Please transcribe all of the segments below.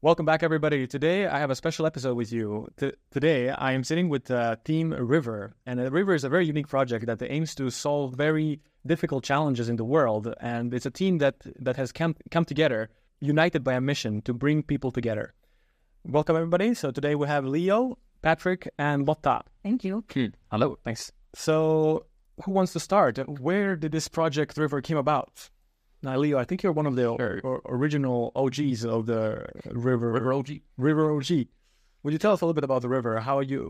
Welcome back, everybody. Today, I have a special episode with you. Today, I am sitting with Team River. And River is a very unique project that aims to solve very difficult challenges in the world. And it's a team that has come together, united by a mission to bring people together. Welcome, everybody. So today we have Leo, Patrick, and Lotta. Thank you. Hello. Thanks. So who wants to start? Where did this project River came about? Now, Leo, I think you're one of the original OGs of the River. River OG. Would you tell us a little bit about the River?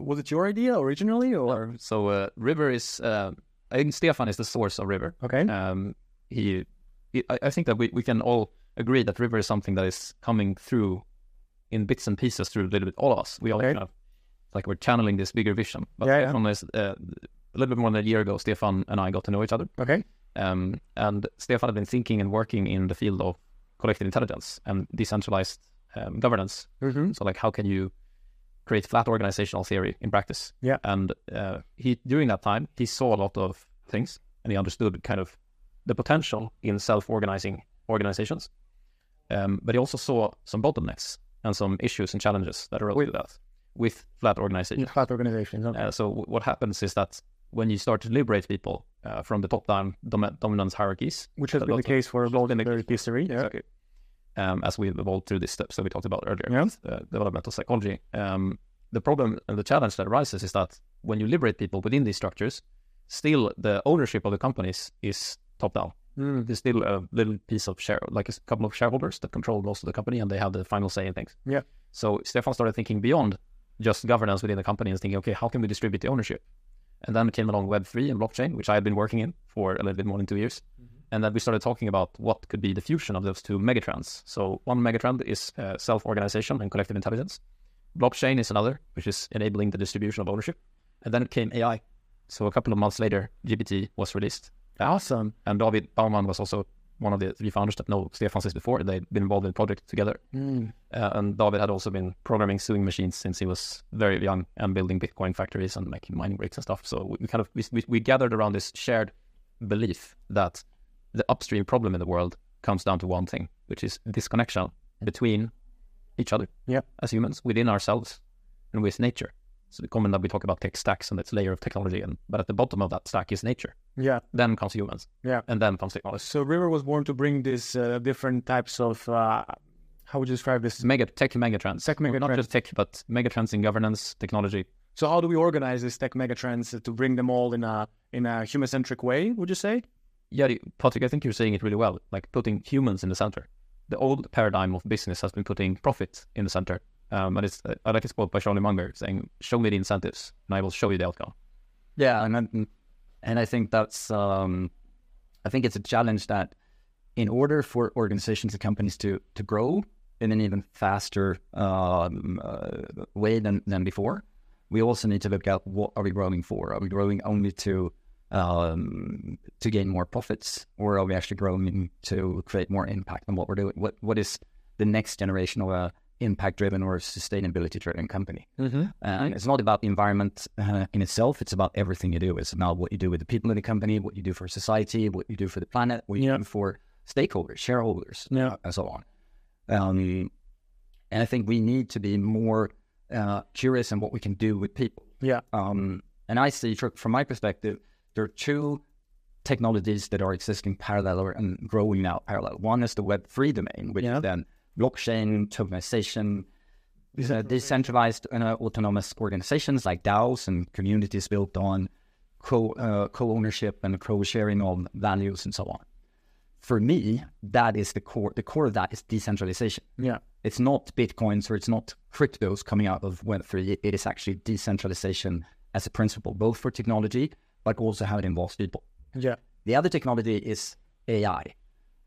Was it your idea originally? Or no. So River is, I think Stefan is the source of River. Okay. I think that we can all agree that River is something that is coming through in bits and pieces through a little bit all of us. We all kind of, like, we're channeling this bigger vision. But Stefan is a little bit more than a year ago, Stefan and I got to know each other. Okay. And Stefan had been thinking and working in the field of collective intelligence and decentralized governance. Mm-hmm. So, like, how can you create flat organizational theory in practice? Yeah. And during that time, he saw a lot of things, and he understood kind of the potential in self-organizing organizations. But he also saw some bottlenecks and some issues and challenges that are related to that. With flat organizations. Flat organizations. Okay. So what happens is that when you start to liberate people from the top-down dominance hierarchies, which has been the case for evolutionary history, as we've evolved through these steps that we talked about earlier, developmental psychology. The problem and the challenge that arises is that when you liberate people within these structures, still the ownership of the companies is top-down. Mm. There's still a little piece of share, like a couple of shareholders that control most of the company, and they have the final say in things. Yeah. So Stefan started thinking beyond just governance within the company and thinking, okay, how can we distribute the ownership? And then came along Web3 and blockchain, which I had been working in for a little bit more than 2 years. Mm-hmm. And then we started talking about what could be the fusion of those two megatrends. So one megatrend is self-organization and collective intelligence. Blockchain is another, which is enabling the distribution of ownership. And then it came AI. So a couple of months later, GPT was released. Awesome. And David Bauman was also one of the three founders that know Steve Francis before, and they've been involved in the project together. Mm. And David had also been programming sewing machines since he was very young and building Bitcoin factories and making mining rigs and stuff. So we gathered around this shared belief that the upstream problem in the world comes down to one thing, which is disconnection between each other as humans, within ourselves and with nature. So the common that we talk about tech stacks and its layer of technology, but at the bottom of that stack is nature. Yeah. Then comes humans. Yeah. And then comes technology. So River was born to bring these different types of, how would you describe this? Tech megatrends. Not just tech, but megatrends in governance, technology. So how do we organize these tech megatrends to bring them all in a human-centric way, would you say? Yeah, Patrick, I think you're saying it really well, like putting humans in the center. The old paradigm of business has been putting profit in the center. And it's, I like this quote by Charlie Munger saying, "Show me the incentives, and I will show you the outcome." Yeah, and I think that's, I think it's a challenge that, in order for organizations and companies to grow in an even faster way than before, we also need to look at what are we growing for? Are we growing only to gain more profits, or are we actually growing to create more impact on what we're doing? What is the next generation of a impact-driven or sustainability-driven company? Mm-hmm. And it's not about the environment in itself. It's about everything you do. It's about what you do with the people in the company, what you do for society, what you do for the planet, what you do for stakeholders, shareholders, and so on. And I think we need to be more curious in what we can do with people. Yeah. And I see, from my perspective, there are two technologies that are existing parallel and growing now parallel. One is the Web3 domain, which then blockchain, tokenization, decentralized and autonomous organizations like DAOs and communities built on co-ownership and co-sharing of values and so on. For me, that is the core. The core of that is decentralization. Yeah, it's not Bitcoins or it's not cryptos coming out of Web3. It is actually decentralization as a principle, both for technology, but also how it involves people. Yeah. The other technology is AI.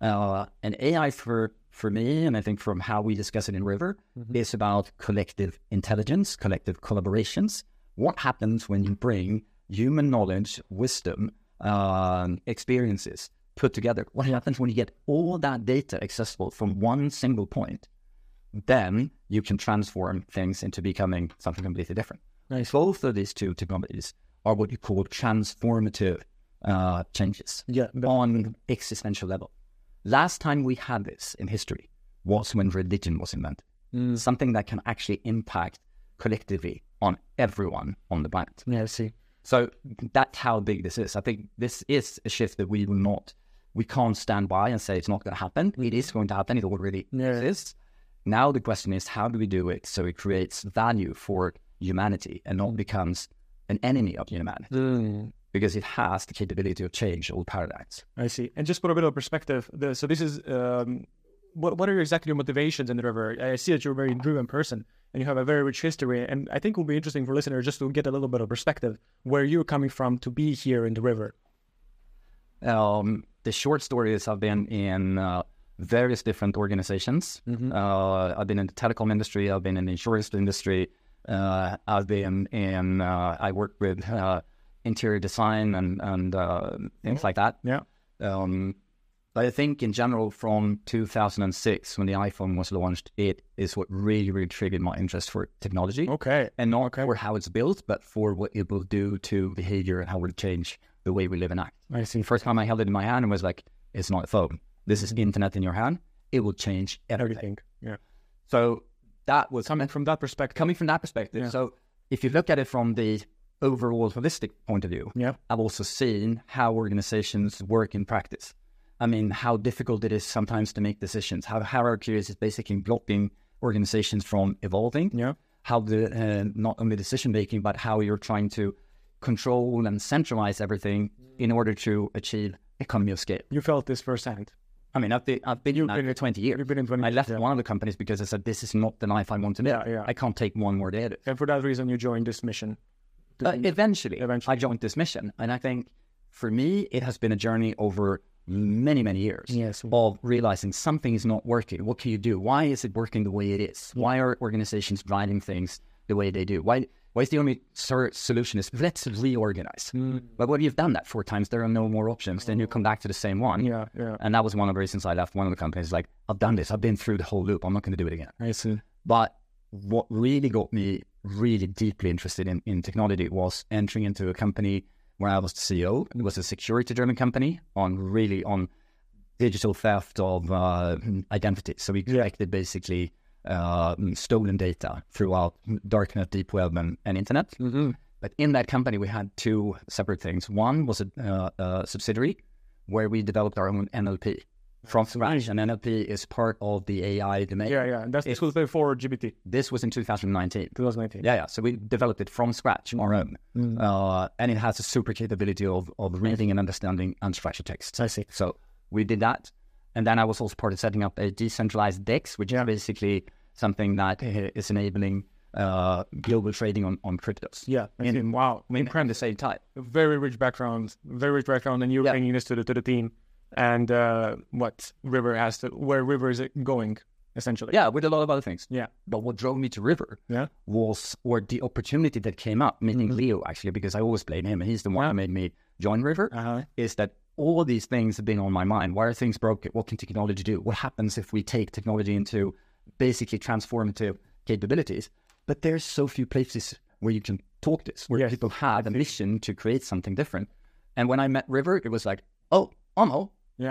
And AI for me, and I think from how we discuss it in River, is about collective intelligence, collective collaborations. What happens when you bring human knowledge, wisdom, experiences put together? What happens when you get all that data accessible from one single point? Then you can transform things into becoming something completely different. Nice. Both of these two technologies are what you call transformative changes on existential level. Last time we had this in history was when religion was invented. Something that can actually impact collectively on everyone on the planet. Yeah, I see. So that's how big this is. I think this is a shift that we will not, we can't stand by and say it's not going to happen. It is going to happen. It already exists. Now the question is, how do we do it so it creates value for humanity and not becomes an enemy of humanity? Because it has the capability to change all paradigms. I see. And just put a bit of perspective, so this is, what are your motivations in the River? I see that you're a very driven person and you have a very rich history. And I think it will be interesting for listeners just to get a little bit of perspective where you're coming from to be here in the River. The short story is I've been in various different organizations. I've been in the telecom industry. I've been in the insurance industry. I've been in, I work with interior design and things like that. I think in general, from 2006, when the iPhone was launched, it is what really, really triggered my interest for technology. And not for how it's built, but for what it will do to behavior and how it will change the way we live and act. I see. First time I held it in my hand and was like, it's not a phone. This is internet in your hand. It will change everything. So that was... Coming from that perspective. Yeah. So if you look at it from the overall holistic point of view, I've also seen how organizations work in practice. I mean, how difficult it is sometimes to make decisions, how hierarchy is basically blocking organizations from evolving, how the not only decision-making, but how you're trying to control and centralize everything in order to achieve economy of scale. You felt this firsthand. I mean, I've been in 20 years. You've been in 20 years. I left one of the companies because I said, this is not the life I want to live. I can't take one more day at it. And for that reason, you joined this mission. Eventually, I joined this mission. And I think for me, it has been a journey over many years of realizing something is not working. What can you do? Why is it working the way it is? Why are organizations driving things the way they do? Why is the only solution is let's reorganize? But what you've done that 4 times, there are no more options. Then you come back to the same one. And that was one of the reasons I left one of the companies. Like, I've done this. I've been through the whole loop. I'm not going to do it again. I see. But what really got me really deeply interested in technology was entering into a company where I was the CEO. It was a security-driven company on digital theft of identity. So we collected basically stolen data throughout darknet, deep web, and internet. But in that company, we had 2 separate things. One was a subsidiary where we developed our own NLP from scratch. And NLP is part of the AI domain. This was before GPT. This was in 2019. 2019. So we developed it from scratch, our own. And it has a super capability of reading and understanding unstructured text. I see. So we did that. And then I was also part of setting up a decentralized DEX, which is basically something that is enabling global trading on cryptos. At the same time. Very rich background. And you're bringing this to the team. And what River has to, where River is going, essentially. Yeah, with a lot of other things. Yeah. But what drove me to River was, or the opportunity that came up, meaning Leo, actually, because I always blame him, and he's the one that made me join River, is that all of these things have been on my mind. Why are things broken? What can technology do? What happens if we take technology into basically transformative capabilities? But there's so few places where you can talk this, where people have a mission to create something different. And when I met River, it was like,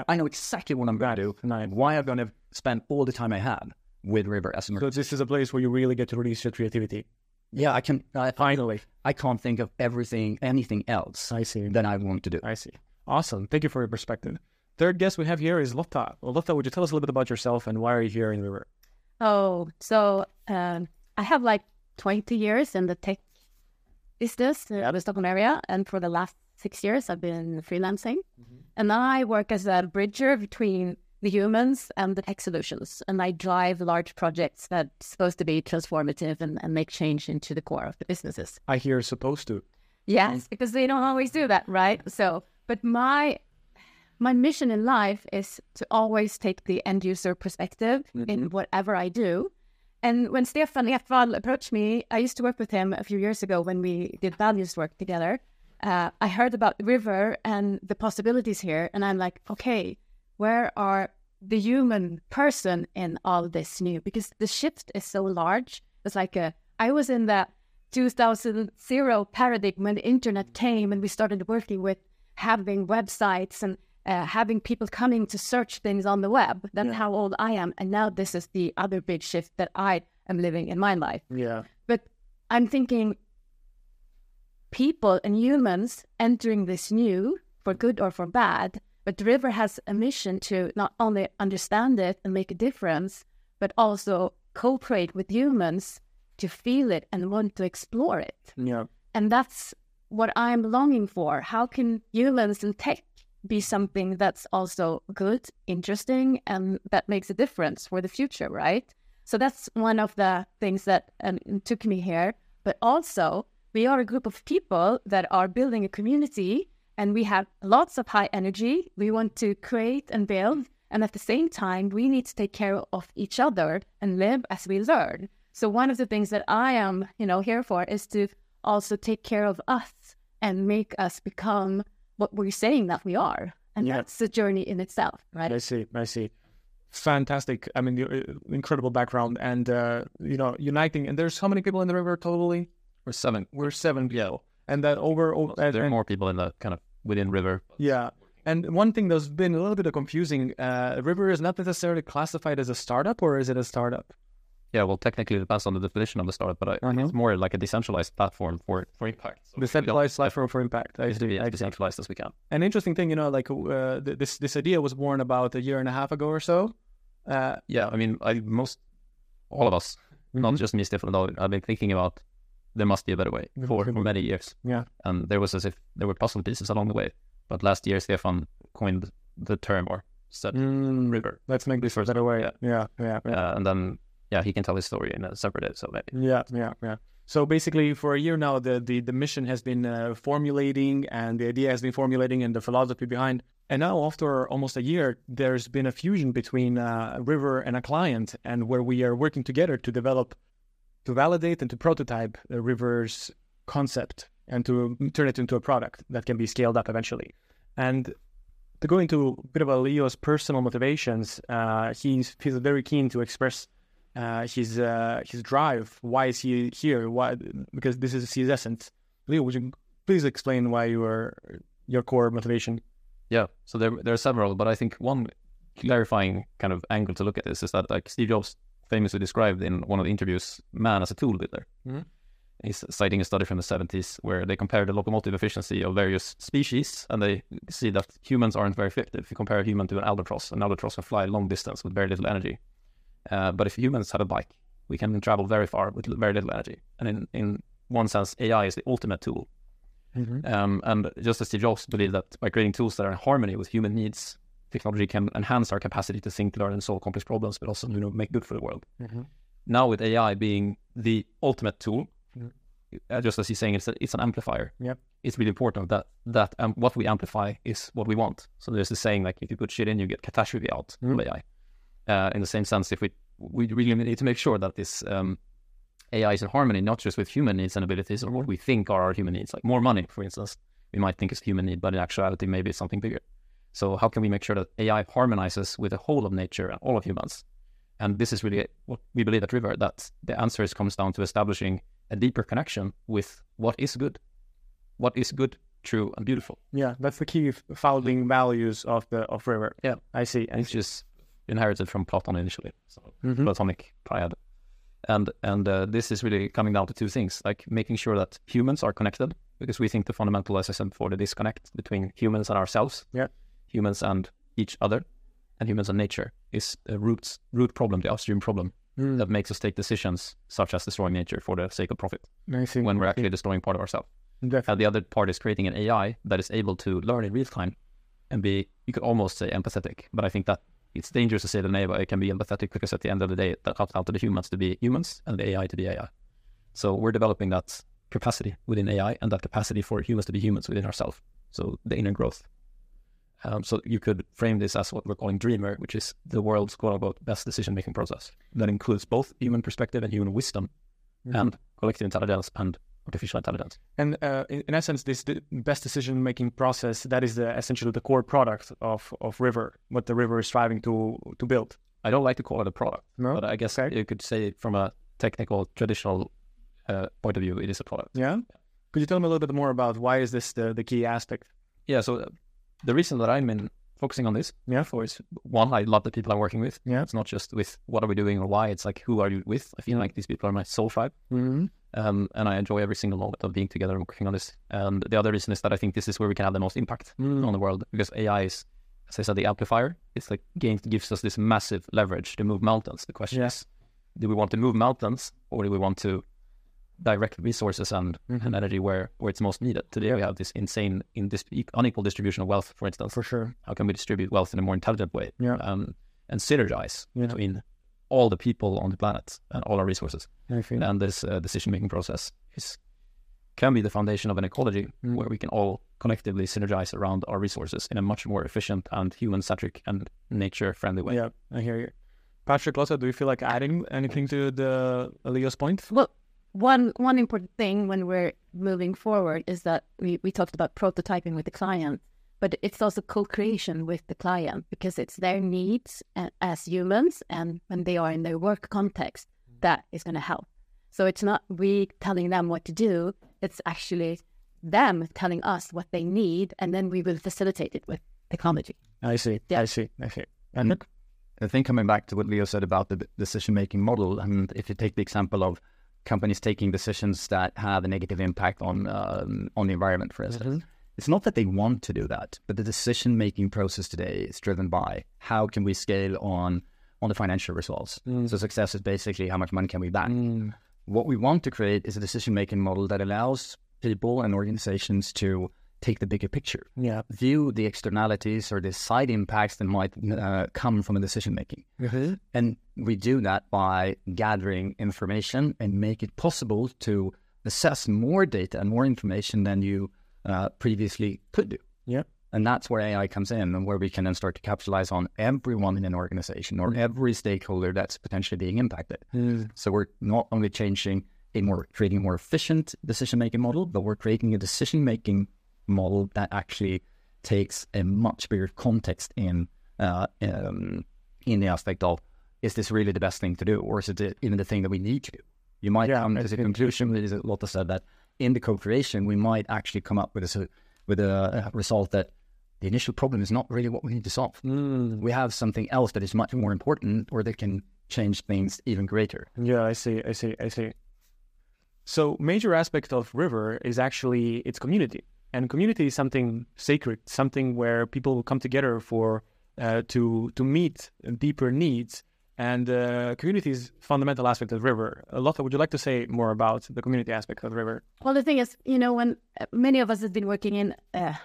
I know exactly what I'm going to do and why I'm going to spend all the time I have with River. So this is a place where you really get to release your creativity. Yeah, I can. Finally. I can't think of anything else that I want to do. I see. Awesome. Thank you for your perspective. Third guest we have here is Lotta. Well, Lotta, would you tell us a little bit about yourself and why are you here in River? So I have like 20 years in the tech business in the Stockholm area. And for the last 6 years, I've been freelancing, and I work as a bridger between the humans and the tech solutions. And I drive large projects that's supposed to be transformative and make change into the core of the businesses. I hear supposed to. Yes, because they don't always do that, right? So, but my mission in life is to always take the end user perspective in whatever I do. And when Stefan approached me, I used to work with him a few years ago when we did values work together. I heard about River and the possibilities here, and I'm like, okay, where are the human person in all this new? Because the shift is so large. It's like I was in the 2000 paradigm when the internet came and we started working with having websites and having people coming to search things on the web. That's how old I am. And now this is the other big shift that I am living in my life. Yeah. But I'm thinking people and humans entering this new, for good or for bad, but River has a mission to not only understand it and make a difference, but also cooperate with humans to feel it and want to explore it. Yeah. And that's what I'm longing for. How can humans and tech be something that's also good, interesting, and that makes a difference for the future, right? So that's one of the things that took me here. But also, we are a group of people that are building a community, and we have lots of high energy. We want to create and build. And at the same time, we need to take care of each other and live as we learn. So one of the things that I am, you know, here for is to also take care of us and make us become what we're saying that we are. And that's the journey in itself, right? I see. Fantastic. I mean, incredible background and, you know, uniting. And there's how many people in the River totally? We're seven people. And that there are more people in the kind of within River. Yeah. And one thing that's been a little bit confusing, River is not necessarily classified as a startup, or is it a startup? Yeah, well, technically it depends on the definition of the startup, but it's more like a decentralized platform for impact. So decentralized platform for impact. I see. As decentralized as we can. An interesting thing, you know, like this idea was born about 1.5 years ago or so. Yeah, I mean, all of us, not just me, Stefan, though, I've been thinking about there must be a better way for many years. Yeah, and there was as if there were puzzle pieces along the way. But last year, Stefan coined the term or said River. Let's make this a better way. Yeah. And then. Yeah, he can tell his story in a separate episode. Maybe. Yeah. So basically, for a year now, the mission has been formulating, and the idea has been formulating, and the philosophy behind. And now, after almost a year, there's been a fusion between River and a client, and where we are working together to develop, to validate, and to prototype River's concept, and to turn it into a product that can be scaled up eventually. And to go into a bit about Leo's personal motivations, he's very keen to express. His drive. Why is he here? Why? Because this is his essence. Leo, would you please explain why your core motivation? Yeah. So there are several, but I think one clarifying kind of angle to look at this is that, like, Steve Jobs famously described in one of the interviews, man as a tool builder. Mm-hmm. He's citing a study from the 70s where they compared the locomotive efficiency of various species, and they see that humans aren't very fit. If you compare a human to an albatross can fly long distance with very little energy. But if humans had a bike, we can travel very far with very little energy. And in one sense, AI is the ultimate tool. Mm-hmm. And just as Steve Jobs believed that by creating tools that are in harmony with human needs, technology can enhance our capacity to think, learn, and solve complex problems, but also, you know, make good for the world. Mm-hmm. Now with AI being the ultimate tool, just as he's saying, it's an amplifier. Yep. It's really important that what we amplify is what we want. So there's the saying, like, if you put shit in, you get catastrophe out of AI. In the same sense, if we really need to make sure that this AI is in harmony, not just with human needs and abilities or what we think are our human needs, like more money, for instance, we might think is a human need, but in actuality, maybe it's something bigger. So how can we make sure that AI harmonizes with the whole of nature and all of humans? And this is really what we believe at River, that the answer comes down to establishing a deeper connection with what is good, true, and beautiful. Yeah, that's the key founding values of River. Yeah, I see. And it's just inherited from Platon initially, so Platonic triad, and this is really coming down to two things, like making sure that humans are connected, because we think the fundamental, as I said before, the disconnect between humans and ourselves, humans and each other, and humans and nature is a root problem, the upstream problem that makes us take decisions such as destroying nature for the sake of profit, when we're actually destroying part of ourselves. And the other part is creating an AI that is able to learn in real time and be, you could almost say, empathetic, but I think that it's dangerous to say the AI it can be empathetic, because at the end of the day, that comes out to the humans to be humans and the AI to be AI. So we're developing that capacity within AI and that capacity for humans to be humans within ourselves. So the inner growth. So you could frame this as what we're calling Dreamer, which is the world's quote-unquote best decision-making process that includes both human perspective and human wisdom and collective intelligence and artificial intelligence. And in essence, this best decision-making process, that is essentially the core product of River, what the River is striving to build. I don't like to call it a product, but I guess you could say from a technical, traditional point of view, it is a product. Yeah. Could you tell me a little bit more about why is this the key aspect? Yeah. So the reason that I'm in focusing on this, for is one, I love the people I'm working with. Yeah. It's not just with what are we doing or why. It's like, who are you with? I feel like these people are my soul tribe. Mm-hmm. And I enjoy every single moment of being together and working on this. And the other reason is that I think this is where we can have the most impact on the world, because AI is, as I said, the amplifier. It's like gives us this massive leverage to move mountains. The question is, do we want to move mountains, or do we want to direct resources and energy where it's most needed? Today we have this insane, unequal distribution of wealth, for instance. For sure. How can we distribute wealth in a more intelligent way and synergize between all the people on the planet and all our resources? And this decision-making process can be the foundation of an ecology where we can all collectively synergize around our resources in a much more efficient and human-centric and nature-friendly way. Yeah, I hear you. Patrick, Lotta, do you feel like adding anything to the Leo's point? Well, one important thing when we're moving forward is that we talked about prototyping with the client, but it's also co-creation with the client, because it's their needs as humans, and when they are in their work context, that is going to help. So it's not we telling them what to do, it's actually them telling us what they need, and then we will facilitate it with technology. I see. And I think coming back to what Leo said about the decision-making model, and if you take the example of companies taking decisions that have a negative impact on the environment, for instance, it's not that they want to do that, but the decision-making process today is driven by how can we scale on the financial results. So success is basically how much money can we bank. What we want to create is a decision-making model that allows people and organizations to take the bigger picture, view the externalities or the side impacts that might come from a decision-making. And we do that by gathering information and make it possible to assess more data and more information than you previously could do. And that's where AI comes in, and where we can then start to capitalize on everyone in an organization or every stakeholder that's potentially being impacted. So we're not only creating a more efficient decision-making model, but we're creating a decision-making model that actually takes a much bigger context in the aspect of, is this really the best thing to do, or is it even the thing that we need to do? You might come to the conclusion that Lotta said, that in the co-creation we might actually come up with a result that the initial problem is not really what we need to solve. We have something else that is much more important, or that can change things even greater. I see. So major aspect of River is actually its community. And community is something sacred, something where people come together to meet deeper needs. And community is a fundamental aspect of River. Lotta, would you like to say more about the community aspect of River? Well, the thing is, when many of us have been working in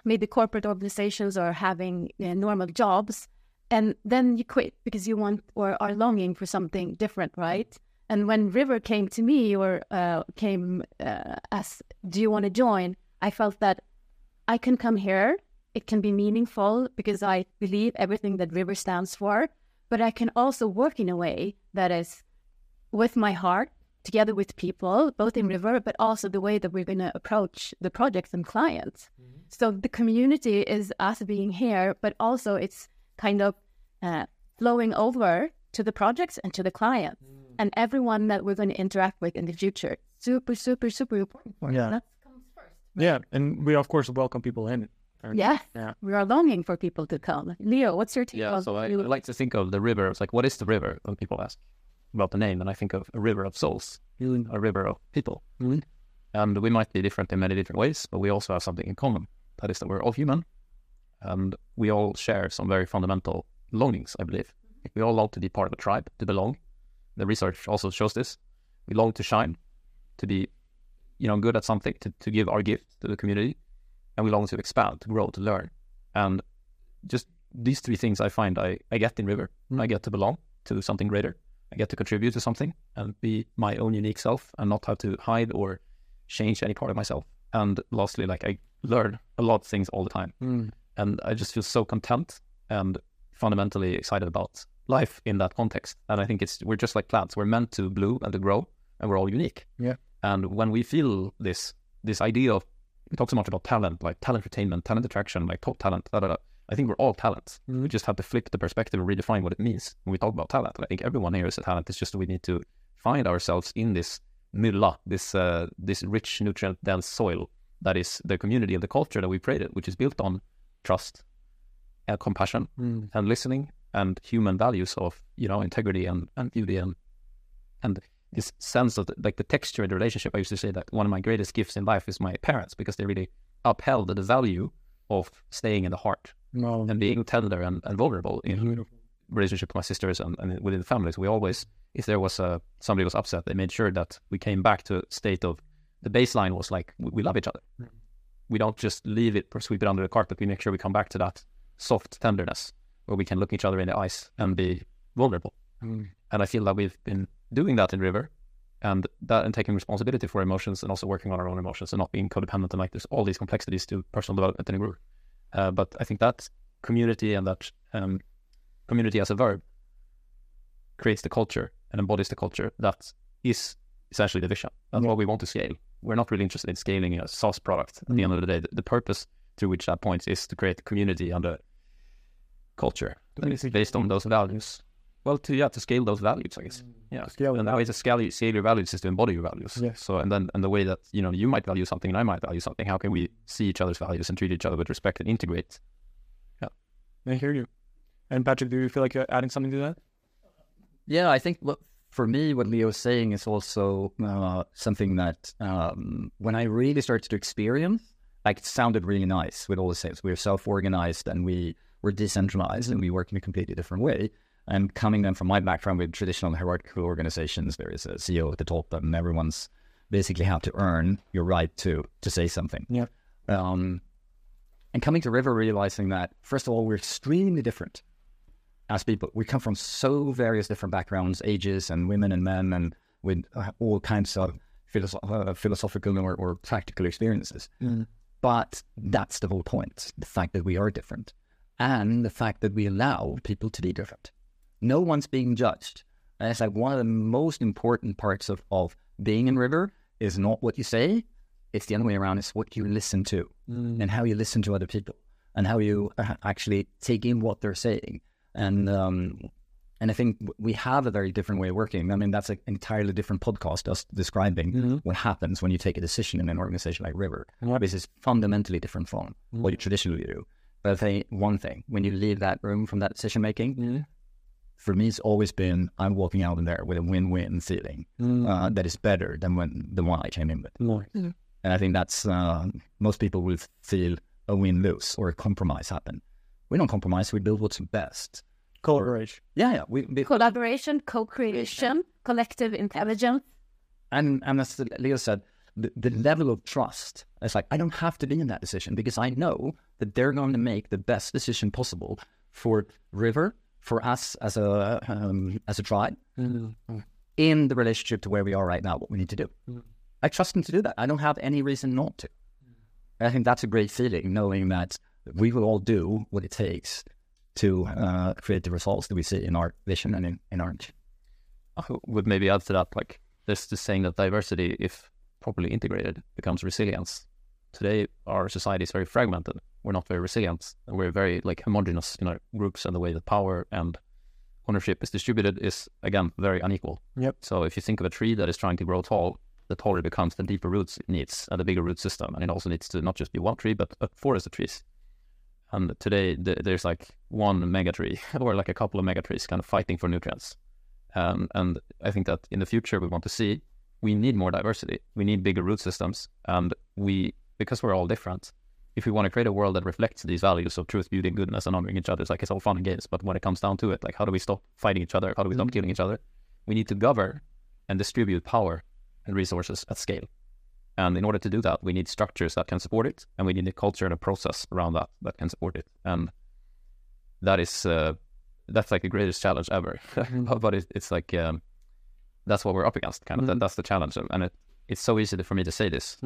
maybe corporate organizations or having normal jobs, and then you quit because you want or are longing for something different, right? And when River came to me or do you want to join? I felt that I can come here, it can be meaningful because I believe everything that River stands for, but I can also work in a way that is with my heart, together with people, both in River, but also the way that we're going to approach the projects and clients. So the community is us being here, but also it's kind of flowing over to the projects and to the clients and everyone that we're going to interact with in the future. Super, super, super important. That comes first. Right? Yeah, and we, of course, welcome people in. We are longing for people to come. Leo, what's your take on? So I like to think of the river. It's like, what is the river? When people ask about the name, and I think of a river of souls, a river of people. And we might be different in many different ways, but we also have something in common. That is that we're all human, and we all share some very fundamental longings, I believe. We all long to be part of a tribe, to belong. The research also shows this. We long to shine, to be good at something, to give our gift to the community. And we long to expand, to grow, to learn. And just these three things I find I get in River. I get to belong to something greater. I get to contribute to something and be my own unique self and not have to hide or change any part of myself. And lastly, I learn a lot of things all the time. And I just feel so content and fundamentally excited about life in that context. And I think we're just like plants. We're meant to bloom and to grow, and we're all unique. Yeah. And when we feel this idea of, we talk so much about talent, like talent retainment, talent attraction, like top talent, I think we're all talents. We just have to flip the perspective and redefine what it means when we talk about talent. I think everyone here is a talent. It's just we need to find ourselves in this mylla, this rich, nutrient-dense soil that is the community and the culture that we created, which is built on trust and compassion and listening and human values of, you know, integrity and beauty and this sense of like the texture of the relationship. I used to say that one of my greatest gifts in life is my parents, because they really upheld the value of staying in the heart and being tender and vulnerable in relationship with my sisters and within the families. We always, if there was somebody was upset, they made sure that we came back to a state of, the baseline was like, we love each other. We don't just leave it or sweep it under the carpet. We make sure we come back to that soft tenderness where we can look each other in the eyes and be vulnerable. And I feel that we've been doing that in River and taking responsibility for emotions and also working on our own emotions and not being codependent. And like, there's all these complexities to personal development in a group. But I think that community and that community as a verb creates the culture and embodies the culture. That is essentially the vision. That's what we want to scale. We're not really interested in scaling a SaaS product. At the end of the day, the purpose through which that points is to create the community and the culture based on those values. Well, to scale those values, I guess. Yeah. And now it's a scale your values is to embody your values. Yes. So and the way that, you know, you might value something and I might value something. How can we see each other's values and treat each other with respect and integrate? Yeah. I hear you. And Patrick, do you feel like you're adding something to that? Yeah, I think for me, what Leo's saying is also something that when I really started to experience, like, it sounded really nice with all the sales. We were self-organized and we were decentralized and we worked in a completely different way. And coming then from my background with traditional hierarchical organizations, there is a CEO at the top and everyone's basically had to earn your right to say something. Yeah. And coming to River, realizing that, first of all, we're extremely different as people. We come from so various different backgrounds, ages and women and men, and with all kinds of philosophical or practical experiences. But that's the whole point, the fact that we are different and the fact that we allow people to be different. No one's being judged. And it's like one of the most important parts of being in River is not what you say. It's the other way around. It's what you listen to and how you listen to other people and how you actually take in what they're saying. And I think we have a very different way of working. I mean, that's an entirely different podcast, us describing what happens when you take a decision in an organization like River. This is fundamentally different from what you traditionally do. But I think one thing, when you leave that room from that decision-making, for me, it's always been, I'm walking out in there with a win-win feeling that is better than the one I came in with. And I think that's, most people will feel a win-lose or a compromise happen. We don't compromise, we build what's best. Collaboration. Yeah. Collaboration, co-creation, collective intelligence. And as Leo said, the level of trust, it's like, I don't have to be in that decision because I know that they're going to make the best decision possible for River, for us as a tribe, in the relationship to where we are right now, what we need to do. I trust them to do that. I don't have any reason not to. And I think that's a great feeling, knowing that we will all do what it takes to create the results that we see in our vision and in our... I would maybe add to that, like, there's this saying that diversity, if properly integrated, becomes resilience. Today, our society is very fragmented. We're not very resilient. And we're very, like, homogenous in our groups, and the way that power and ownership is distributed is, again, very unequal. So if you think of a tree that is trying to grow tall, the taller it becomes, the deeper roots it needs, and the bigger root system. And it also needs to not just be one tree, but a forest of trees. And today there's like one mega tree or like a couple of mega trees kind of fighting for nutrients. And I think that in the future we want to see, we need more diversity. We need bigger root systems. And because we're all different, if we want to create a world that reflects these values of truth, beauty, and goodness, and honoring each other, it's like, it's all fun and games. But when it comes down to it, like, how do we stop fighting each other? How do we stop killing each other? We need to govern and distribute power and resources at scale. And in order to do that, we need structures that can support it, and we need a culture and a process around that can support it. And that is that's like the greatest challenge ever. But it's like that's what we're up against, kind of. That's the challenge, and it's so easy for me to say this,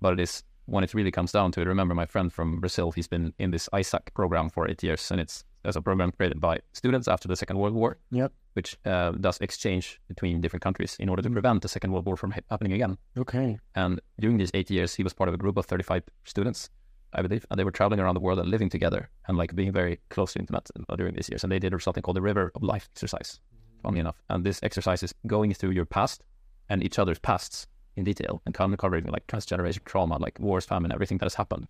but it is when it really comes down to it. I remember my friend from Brazil. He's been in this ISAC program for 8 years, and it's a program created by students after the Second World War, which does exchange between different countries in order to prevent the Second World War from happening again. And during these 8 years, he was part of a group of 35 students, I believe, and they were traveling around the world and living together and like being very closely intimate during these years. And they did something called the River of Life exercise, funnily enough. And this exercise is going through your past and each other's pasts in detail, and kind of covering like transgenerational trauma, like wars, famine, everything that has happened.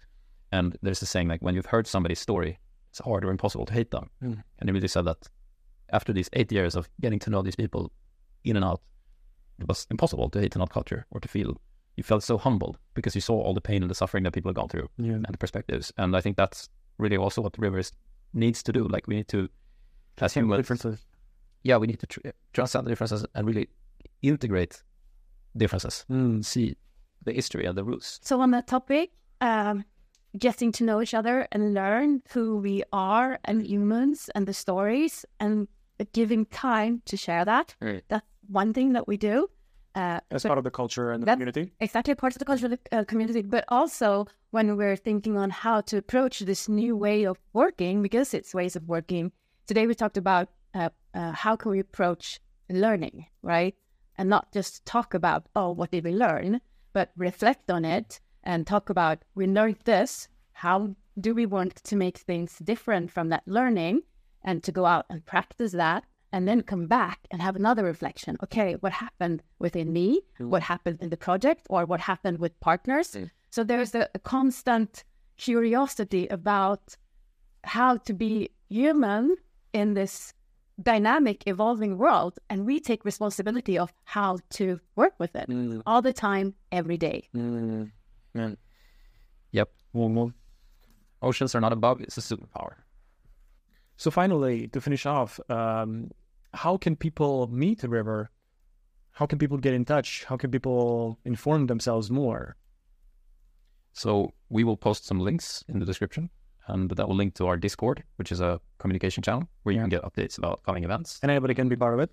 And there's a saying, like, when you've heard somebody's story, it's hard or impossible to hate them. Mm. And he really said that after these 8 years of getting to know these people in and out, it was impossible to hate another culture or to feel. You felt so humbled because you saw all the pain and the suffering that people have gone through, yeah, and the perspectives. And I think that's really also what River needs to do. Like, we need to, as humans, yeah, we need to transcend the differences and really integrate differences, see the history and the roots. So on that topic, getting to know each other and learn who we are and humans and the stories and giving time to share that, right, that's one thing that we do. As part of the culture and the community? Exactly, part of the culture and the community, but also when we're thinking on how to approach this new way of working, because it's ways of working. Today we talked about how can we approach learning, right? And not just talk about, oh, what did we learn, but reflect on it and talk about, we learned this, how do we want to make things different from that learning, and to go out and practice that. And then come back and have another reflection. Okay, what happened within me? What happened in the project? Or what happened with partners? So there's a constant curiosity about how to be human in this dynamic, evolving world. And we take responsibility of how to work with it all the time, every day. Yep. Oceans are not a bug, it's a superpower. So finally, to finish off, how can people meet River? How can people get in touch? How can people inform themselves more? So we will post some links in the description, and that will link to our Discord, which is a communication channel where you can get updates about upcoming events. And anybody can be part of it?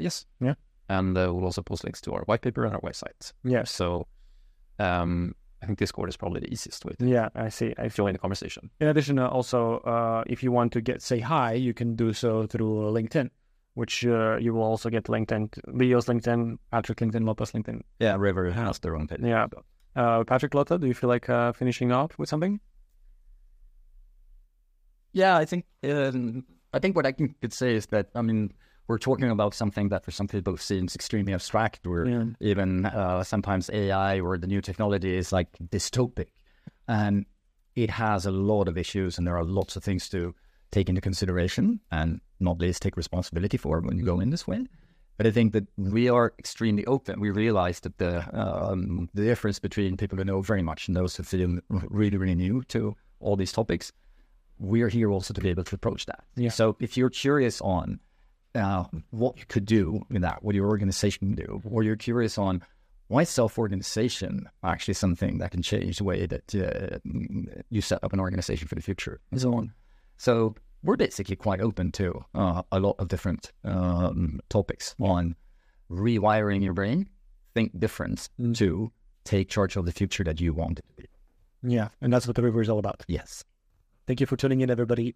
Yes. Yeah. And we'll also post links to our white paper and our website. Yeah. So I think Discord is probably the easiest way to join the conversation. In addition, also, if you want to say hi, you can do so through LinkedIn, which you will also get LinkedIn, Leo's LinkedIn, Patrick LinkedIn, Lotta's LinkedIn. Yeah, River has their own page. Yeah. Patrick, Lotta, do you feel like finishing up with something? Yeah, I think what I could say is that, I mean, we're talking about something that for some people seems extremely abstract, or even sometimes AI or the new technology is like dystopic, and it has a lot of issues, and there are lots of things to take into consideration, and not least take responsibility for when you go in this way. But I think that we are extremely open. We realize that the difference between people who know very much and those who feel really, really new to all these topics, we're here also to be able to approach that. Yeah. So if you're curious on what you could do with that, what your organization can do, or you're curious on why self-organization are actually something that can change the way that you set up an organization for the future, and so on. So we're basically quite open to a lot of different topics on rewiring your brain, think different, to take charge of the future that you want it to be. Yeah, and that's what the River is all about. Yes. Thank you for tuning in, everybody.